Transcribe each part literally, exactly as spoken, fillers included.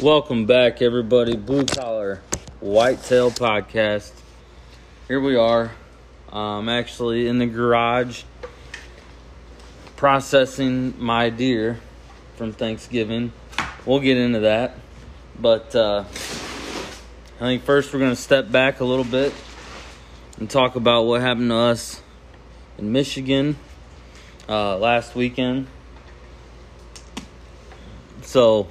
Welcome back, everybody. Blue Collar Whitetail Podcast. Here we are. I'm actually in the garage processing my deer from Thanksgiving. We'll get into that. But uh, I think first we're going to step back a little bit and talk about what happened to us in Michigan uh, last weekend. So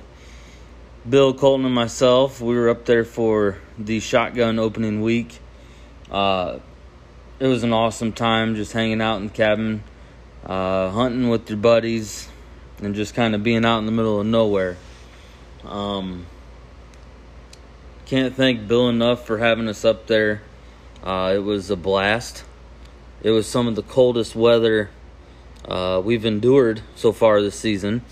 Bill, Colton, and myself, we were up there for the shotgun opening week. Uh, it was an awesome time just hanging out in the cabin, uh, hunting with your buddies, and just kind of being out in the middle of nowhere. Um, can't thank Bill enough for having us up there. Uh, it was a blast. It was some of the coldest weather uh, we've endured so far this season.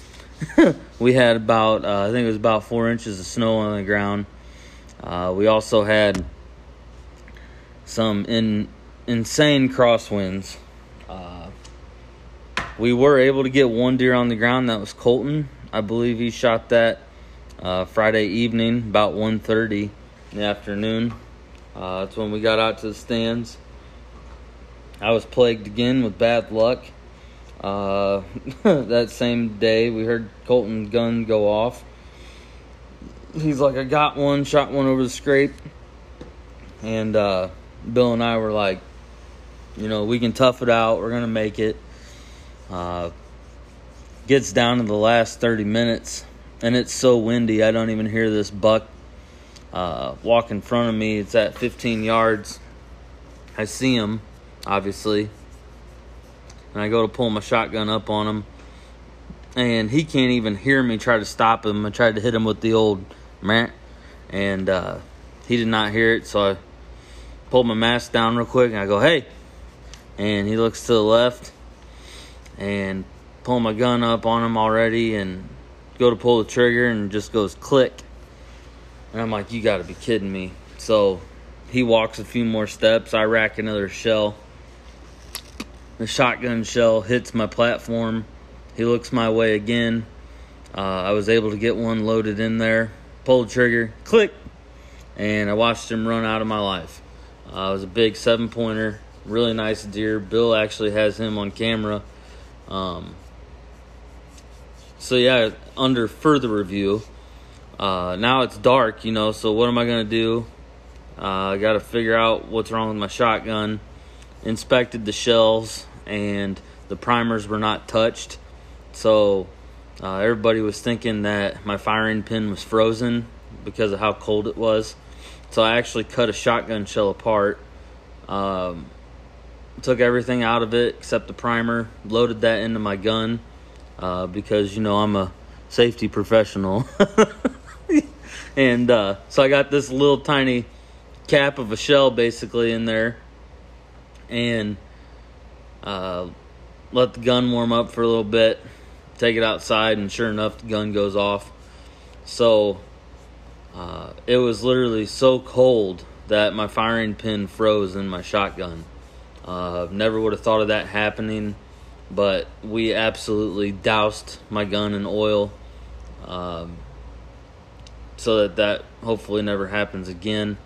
We had about, uh, I think it was about four inches of snow on the ground. Uh, we also had some in, insane crosswinds. Uh, we were able to get one deer on the ground. That was Colton. I believe he shot that uh, Friday evening, about one thirty in the afternoon. Uh, that's when we got out to the stands. I was plagued again with bad luck. Uh, that same day we heard Colton's gun go off. He's like, I got one, shot one over the scrape. And, uh, Bill and I were like, you know, we can tough it out. We're going to make it. Uh, gets down to the last thirty minutes and it's so windy. I don't even hear this buck, uh, walk in front of me. It's at fifteen yards. I see him, obviously. And I go to pull my shotgun up on him. And he can't even hear me try to stop him. I tried to hit him with the old mat. And uh, he did not hear it. So I pulled my mask down real quick. And I go, hey. And he looks to the left. And pull my gun up on him already. And go to pull the trigger. And just goes click. And I'm like, you got to be kidding me. So he walks a few more steps. I rack another shell. The shotgun shell hits my platform. He looks my way again. Uh, I was able to get one loaded in there. Pull the trigger, click, and I watched him run out of my life. Uh, it was a big seven-pointer, really nice deer. Bill actually has him on camera. Um, so, yeah, under further review, uh, now it's dark, you know, so what am I going to do? Uh, I got to figure out what's wrong with my shotgun. Inspected the shells, and the primers were not touched, so uh, everybody was thinking that my firing pin was frozen because of how cold it was. So I actually cut a shotgun shell apart, um, took everything out of it except the primer, loaded that into my gun uh, because, you know, I'm a safety professional. And uh, so I got this little tiny cap of a shell basically in there, and uh, let the gun warm up for a little bit, take it outside, and sure enough, the gun goes off. So uh, it was literally so cold that my firing pin froze in my shotgun. Uh, never would have thought of that happening, but we absolutely doused my gun in oil um, so that that hopefully never happens again.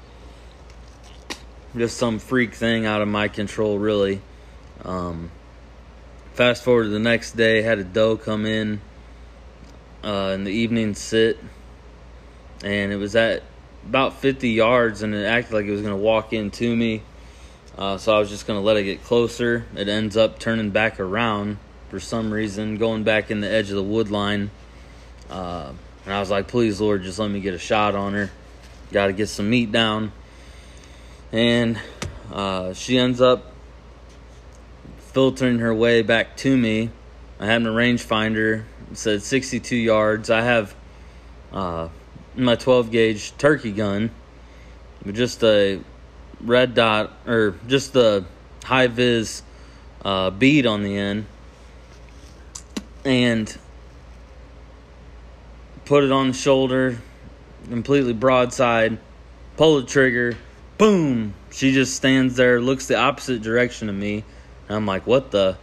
Just some freak thing out of my control, really. Um, fast forward to the next day, had a doe come in uh, in the evening sit. And it was at about fifty yards, and it acted like it was going to walk into me. Uh, so I was just going to let it get closer. It ends up turning back around for some reason, going back in the edge of the wood line. Uh, and I was like, please, Lord, just let me get a shot on her. Got to get some meat down. And uh, she ends up filtering her way back to me. I had my rangefinder. It said sixty-two yards. I have uh, my twelve gauge turkey gun, just a red dot, or just the high vis uh, bead on the end, and put it on the shoulder, completely broadside, pull the trigger. Boom! She just stands there, looks the opposite direction of me. And I'm like, what the?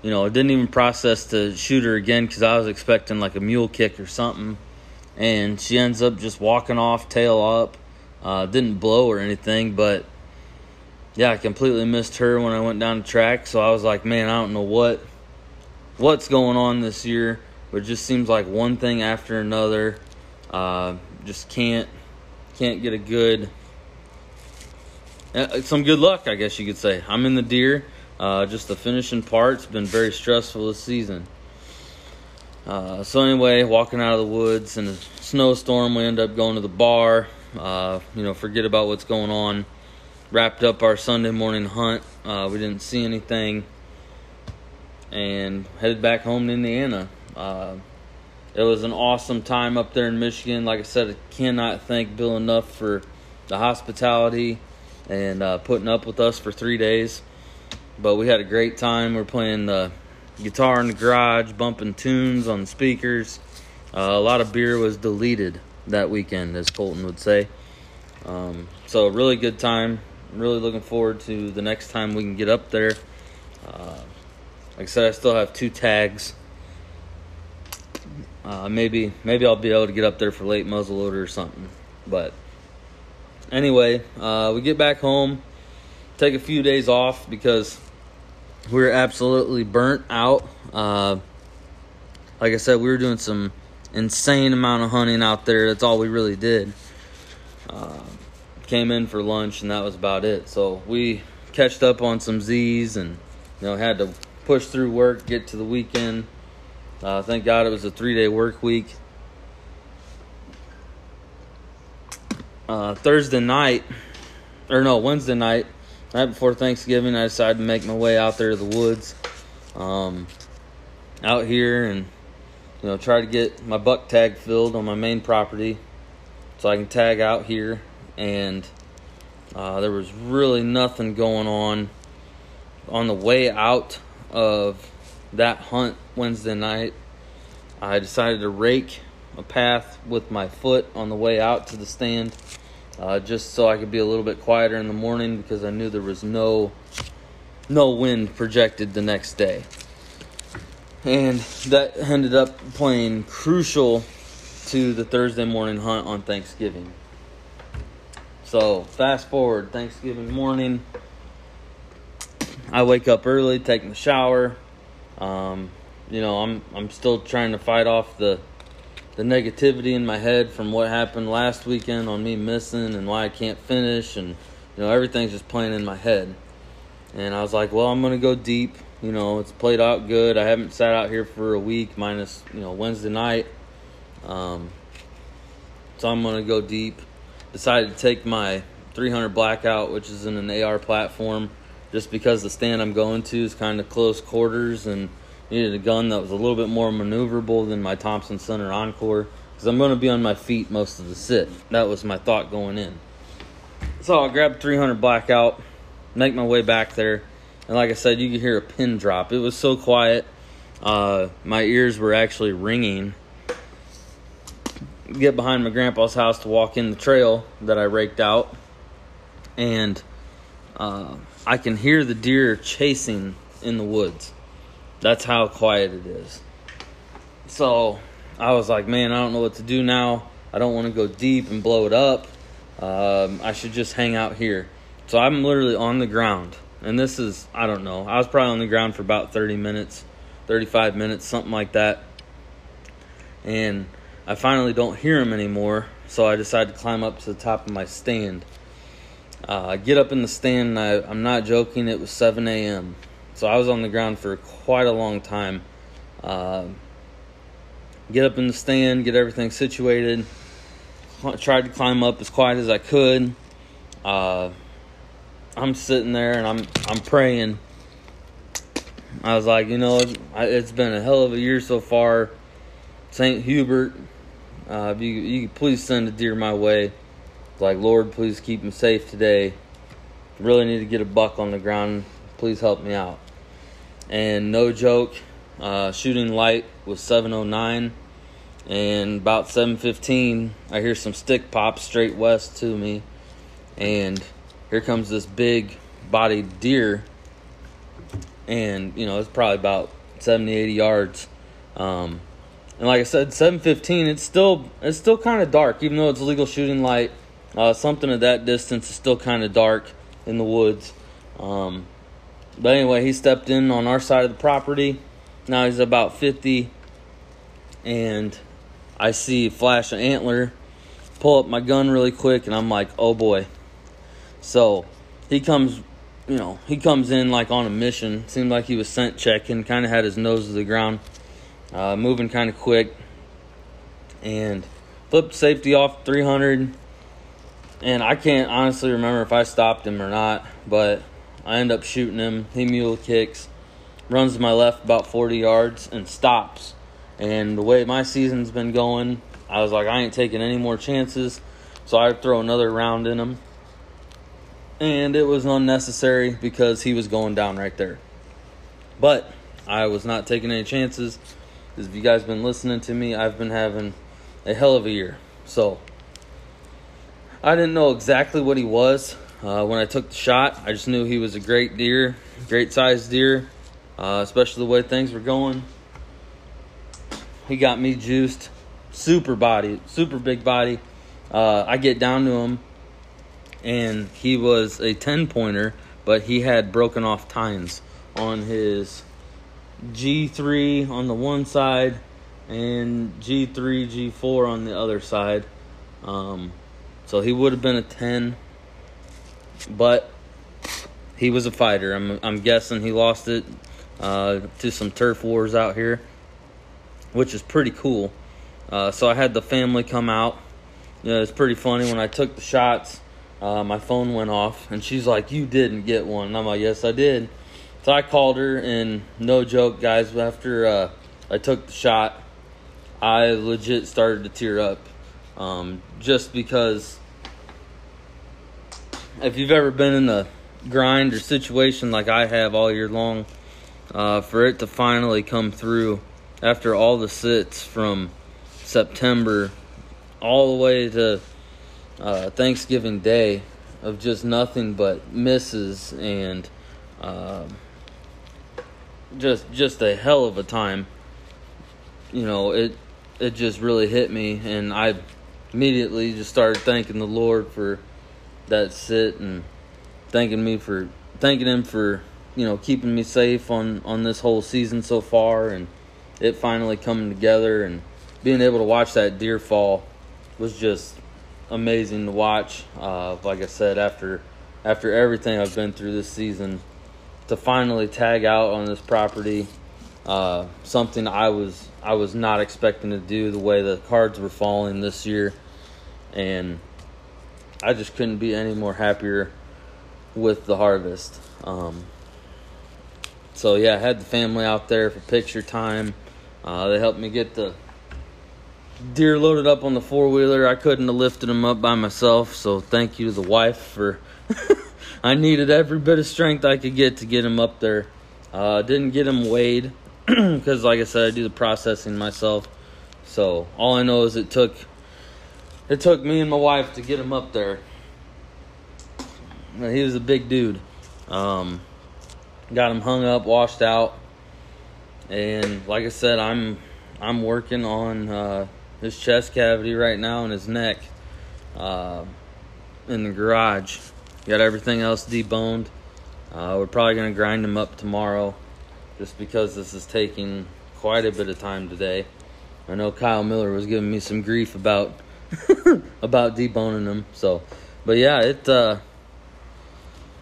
You know, I didn't even process to shoot her again because I was expecting like a mule kick or something. and she ends up just walking off, tail up. Uh, didn't blow or anything, but yeah, I completely missed her when I went down the track. So I was like, man, I don't know what what's going on this year, but it just seems like one thing after another. Uh, just can't can't get a good uh, some good luck, I guess you could say. I'm in the deer. Uh, just the finishing part's been very stressful this season. Uh, so anyway, walking out of the woods in a snowstorm, we end up going to the bar. Uh, you know, forget about what's going on. Wrapped up our Sunday morning hunt. Uh, we didn't see anything, and headed back home to Indiana. Uh, it was an awesome time up there in Michigan. Like I said, I cannot thank Bill enough for the hospitality and uh, putting up with us for three days. But we had a great time. We were playing the guitar in the garage, bumping tunes on the speakers. Uh, a lot of beer was deleted that weekend, as Colton would say. Um, so, really good time. Really looking forward to the next time we can get up there. Uh, like I said, I still have two tags. Uh, maybe maybe I'll be able to get up there for late muzzleloader or something. But anyway, uh, we get back home, take a few days off because we were absolutely burnt out. Uh, like I said, we were doing some insane amount of hunting out there. That's all we really did. Uh, came in for lunch, and that was about it. So we catched up on some Z's, and you know, had to push through work, get to the weekend. Uh, thank God it was a three-day work week. Uh, Thursday night, or no, Wednesday night, right before Thanksgiving, I decided to make my way out there to the woods, um, out here, and you know, try to get my buck tag filled on my main property so I can tag out here. And uh, there was really nothing going on. On the way out of that hunt Wednesday night, I decided to rake a path with my foot on the way out to the stand, uh, just so I could be a little bit quieter in the morning, because I knew there was no no wind projected the next day. And that ended up playing crucial to the Thursday morning hunt on Thanksgiving. So, fast forward, Thanksgiving morning, I wake up early, take my shower. Um, you know, I'm I'm still trying to fight off the the negativity in my head from what happened last weekend on me missing and why I can't finish, and you know, everything's just playing in my head. And I was like, well, I'm gonna go deep. You know, it's played out good. I haven't sat out here for a week, minus, you know, Wednesday night. Um, so I'm going to go deep. Decided to take my three hundred Blackout, which is in an A R platform, just because the stand I'm going to is kind of close quarters and needed a gun that was a little bit more maneuverable than my Thompson Center Encore, because I'm going to be on my feet most of the sit. That was my thought going in. So I grabbed three hundred Blackout, make my way back there. And like I said, you could hear a pin drop. It was so quiet. Uh, my ears were actually ringing. Get behind my grandpa's house to walk in the trail that I raked out. And uh, I can hear the deer chasing in the woods. That's how quiet it is. So I was like, man, I don't know what to do now. I don't want to go deep and blow it up. Um, I should just hang out here. So I'm literally on the ground. And this is, I don't know, I was probably on the ground for about thirty minutes, thirty-five minutes, something like that. And I finally don't hear him anymore, so I decide to climb up to the top of my stand. Uh, I get up in the stand, and I, I'm not joking, it was seven a.m. So I was on the ground for quite a long time. Uh, get up in the stand, get everything situated. I tried to climb up as quiet as I could. Uh... I'm sitting there, and I'm I'm praying. I was like, you know, it's, it's been a hell of a year so far. Saint Hubert, uh, if you, you could please send a deer my way. Like, Lord, please keep him safe today. Really need to get a buck on the ground. Please help me out. And no joke, uh, shooting light was seven oh nine. And about seven fifteen, I hear some stick pop straight west to me. And here comes this big bodied deer, and you know, it's probably about seventy, eighty yards. Um, And like I said, seven fifteen, it's still it's still kind of dark, even though it's legal shooting light. Uh, something at that distance is still kind of dark in the woods. Um, but anyway, he stepped in on our side of the property. Now he's about fifty, and I see flash an antler, pull up my gun really quick, and I'm like, oh boy. So he comes, you know, he comes in like on a mission. Seemed like he was scent checking, kind of had his nose to the ground. Uh, moving kind of quick, and flipped safety off three hundred, and I can't honestly remember if I stopped him or not, but I end up shooting him. He mule kicks, runs to my left about forty yards, and stops. And the way my season's been going, I was like, I ain't taking any more chances, so I throw another round in him, and it was unnecessary because he was going down right there. But I was not taking any chances. If you guys been listening to me, I've been having a hell of a year. So I didn't know exactly what he was uh, when I took the shot. I just knew he was a great deer, great sized deer, uh, especially the way things were going. He got me juiced, super body, super big body. Uh, I get down to him, and he was a ten pointer, but he had broken off tines on his G three on the one side and G three G four on the other side, um so he would have been a ten, but he was a fighter. I'm I'm guessing he lost it uh to some turf wars out here, which is pretty cool. Uh so I had the family come out. You know, it's pretty funny when I took the shots, uh my phone went off, and she's like, you didn't get one, and I'm like, yes I did. So I called her, and no joke, guys, after uh, I took the shot, I legit started to tear up. Um, just because if you've ever been in a grind or situation like I have all year long, uh, for it to finally come through after all the sits from September all the way to uh, Thanksgiving Day of just nothing but misses and Uh, Just just a hell of a time. You know, it it just really hit me, and I immediately just started thanking the Lord for that sit and thanking me for thanking him for, you know, keeping me safe on, on this whole season so far, and it finally coming together, and being able to watch that deer fall was just amazing to watch. Uh, like I said, after after everything I've been through this season, to finally tag out on this property, uh, something I was I was not expecting to do the way the cards were falling this year, and I just couldn't be any more happier with the harvest. Um, so yeah, I had the family out there for picture time. Uh, they helped me get the deer loaded up on the four wheeler. I couldn't have lifted them up by myself, so thank you to the wife for. I needed every bit of strength I could get to get him up there. Uh, didn't get him weighed because, like I said, I do the processing myself. So all I know is it took it took me and my wife to get him up there. He was a big dude. Um, got him hung up, washed out, and like I said, I'm I'm working on uh, his chest cavity right now and his neck uh, in the garage. Got everything else deboned. Uh, we're probably going to grind them up tomorrow just because this is taking quite a bit of time today. I know Kyle Miller was giving me some grief about about deboning them. So, but yeah, it uh,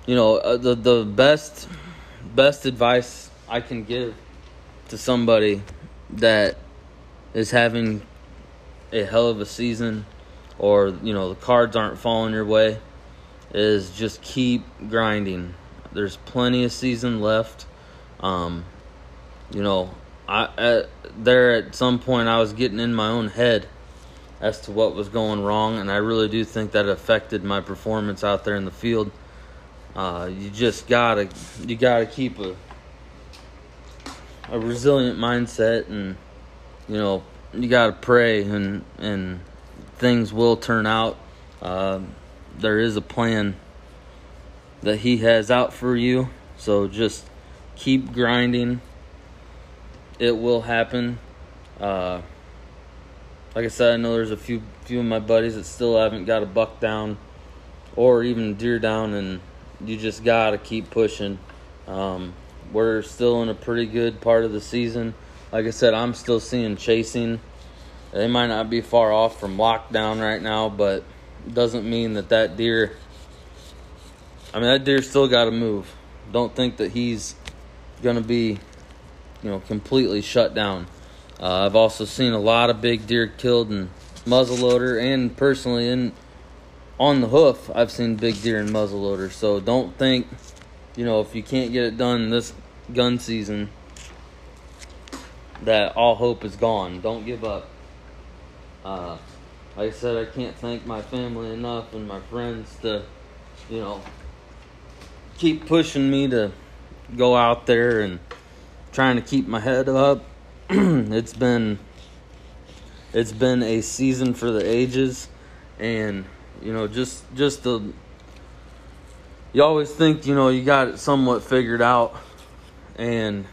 you know, uh, the the best best advice I can give to somebody that is having a hell of a season, or, you know, the cards aren't falling your way, is just keep grinding. There's plenty of season left. Um, you know, I at, there at some point I was getting in my own head as to what was going wrong, and I really do think that affected my performance out there in the field. Uh, you just gotta you gotta keep a a resilient mindset, and you know you gotta pray, and and things will turn out. Uh, There is a plan that he has out for you, so just keep grinding. It will happen. Uh, Like I said, I know there's a few few of my buddies that still haven't got a buck down or even deer down, and you just got to keep pushing. Um, we're still in a pretty good part of the season. Like I said, I'm still seeing chasing. They might not be far off from lockdown right now, but it doesn't mean that that deer... I mean, that deer's still got to move. Don't think that he's going to be, you know, completely shut down. Uh, I've also seen a lot of big deer killed in muzzleloader, and personally in on the hoof, I've seen big deer in muzzleloader. So don't think, you know, if you can't get it done this gun season, that all hope is gone. Don't give up. Uh, like I said, I can't thank my family enough and my friends to, you know, keep pushing me to go out there and trying to keep my head up. It's been it's been a season for the ages, and you know, just just the you always think, you know, you got it somewhat figured out, and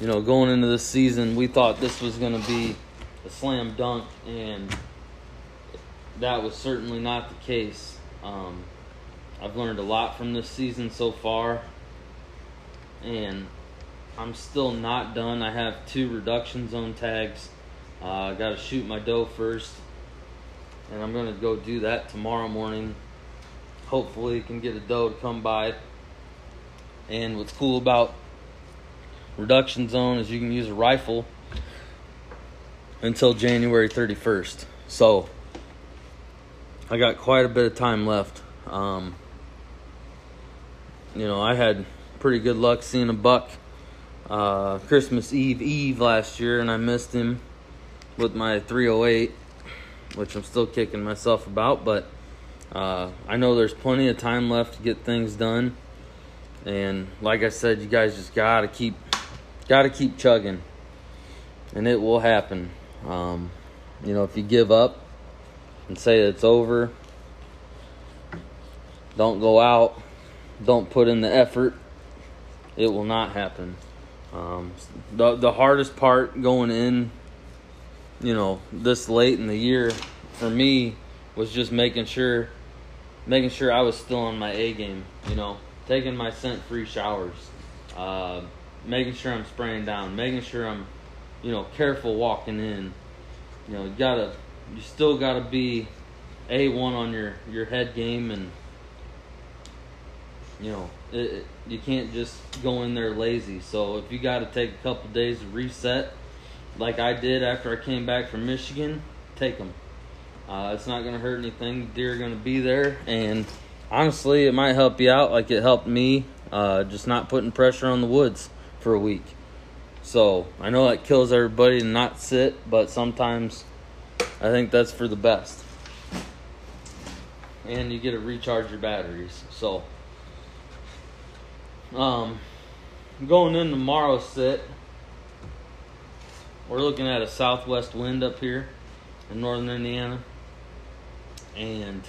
you know, going into this season, we thought this was going to be a slam dunk, and that was certainly not the case. Um, I've learned a lot from this season so far, and I'm still not done. I have two reduction zone tags. Uh, I got to shoot my doe first, and I'm going to go do that tomorrow morning. Hopefully can get a doe to come by. And what's cool about reduction zone is you can use a rifle until January thirty-first. So I got quite a bit of time left. Um, you know, I had pretty good luck seeing a buck Uh, Christmas Eve Eve last year, and I missed him with my three oh eight, which I'm still kicking myself about, but uh, I know there's plenty of time left to get things done, and like I said, you guys just gotta keep gotta keep chugging, and it will happen. Um, you know, if you give up and say it's over, don't go out, don't put in the effort, it will not happen. Um, the the hardest part going in, you know, this late in the year for me was just making sure, making sure I was still on my A game. You know, taking my scent-free showers, uh, making sure I'm spraying down, making sure I'm, you know, careful walking in. You know, you gotta, you still gotta be A one on your your head game, and you know, it, it, you can't just go in there lazy. So if you got to take a couple days to reset, like I did after I came back from Michigan, take them. Uh, it's not going to hurt anything. The deer are going to be there. And honestly, it might help you out like it helped me, uh, just not putting pressure on the woods for a week. So I know that kills everybody to not sit, but sometimes I think that's for the best. And you get to recharge your batteries. So... Um, going in tomorrow's sit, we're looking at a southwest wind up here in northern Indiana, and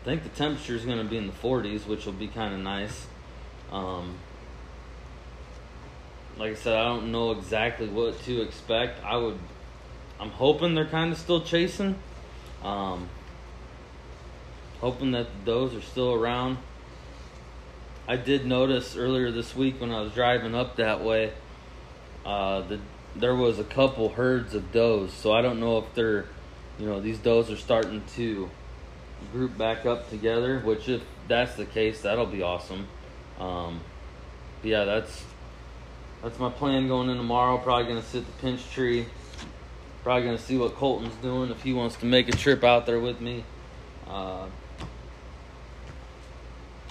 I think the temperature is going to be in the forties, which will be kind of nice. Um, like I said, I don't know exactly what to expect. I would, I'm hoping they're kind of still chasing, um, hoping that the does are still around. I did notice earlier this week when I was driving up that way, uh, that there was a couple herds of does. So I don't know if they're, you know, these does are starting to group back up together, which if that's the case, that'll be awesome. Um, but yeah, that's that's my plan going in tomorrow. Probably going to sit the pinch tree. Probably going to see what Colton's doing, if he wants to make a trip out there with me. Uh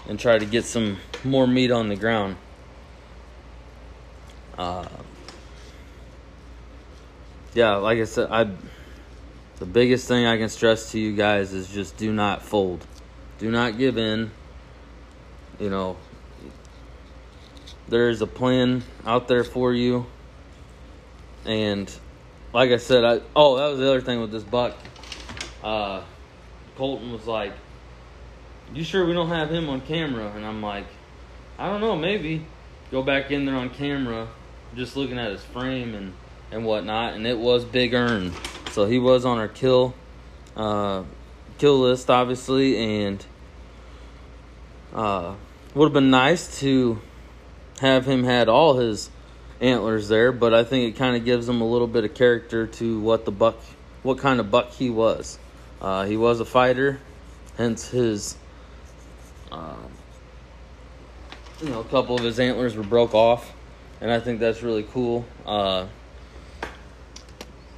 and try to get some more meat on the ground. Uh, yeah, like I said, I the biggest thing I can stress to you guys is just do not fold. Do not give in. You know, there is a plan out there for you. And like I said, I oh, that was the other thing with this buck. Uh, Colton was like, "You sure we don't have him on camera?" And I'm like, I don't know, maybe. Go back in there on camera, just looking at his frame and, and whatnot, and it was Big Earn. So he was on our kill uh, kill list, obviously, and uh, would have been nice to have him had all his antlers there, but I think it kind of gives him a little bit of character to what the buck, what kind of buck he was. Uh, he was a fighter, hence his, uh, you know, a couple of his antlers were broke off, and I think that's really cool. Uh,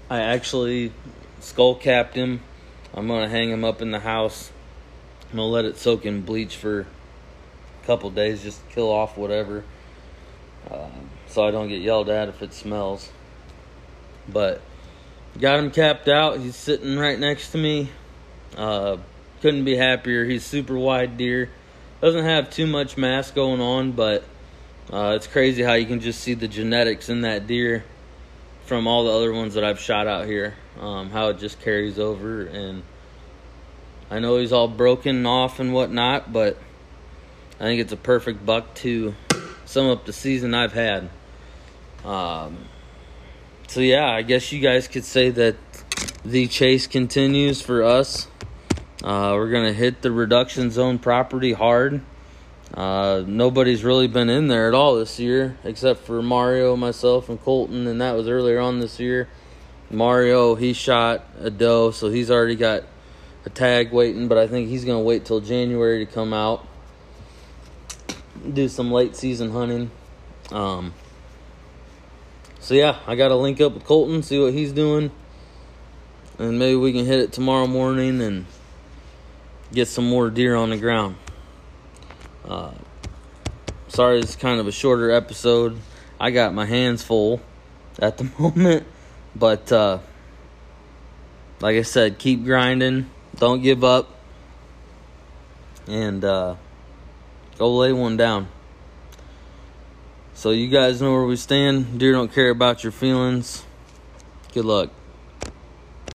I actually skull capped him. I'm going to hang him up in the house. I'm going to let it soak in bleach for a couple days just to kill off whatever, uh, so I don't get yelled at if it smells. But got him capped out. He's sitting right next to me. Uh, couldn't be happier. He's super wide deer. Doesn't have too much mass going on, but uh, it's crazy how you can just see the genetics in that deer from all the other ones that I've shot out here, um, how it just carries over. And I know he's all broken off and whatnot, but I think it's a perfect buck to sum up the season I've had. Um, so yeah, I guess you guys could say that the chase continues for us. Uh, we're gonna hit the reduction zone property hard. Uh, nobody's really been in there at all this year, except for Mario, myself, and Colton, and that was earlier on this year. Mario, he shot a doe, so he's already got a tag waiting, but I think he's going to wait till January to come out, do some late season hunting. Um, so yeah, I got to link up with Colton, see what he's doing, and maybe we can hit it tomorrow morning and get some more deer on the ground. Uh, sorry, it's kind of a shorter episode. I got my hands full at the moment, but uh, like I said, keep grinding, don't give up, and uh, go lay one down. So you guys know where we stand. Deer don't care about your feelings. Good luck.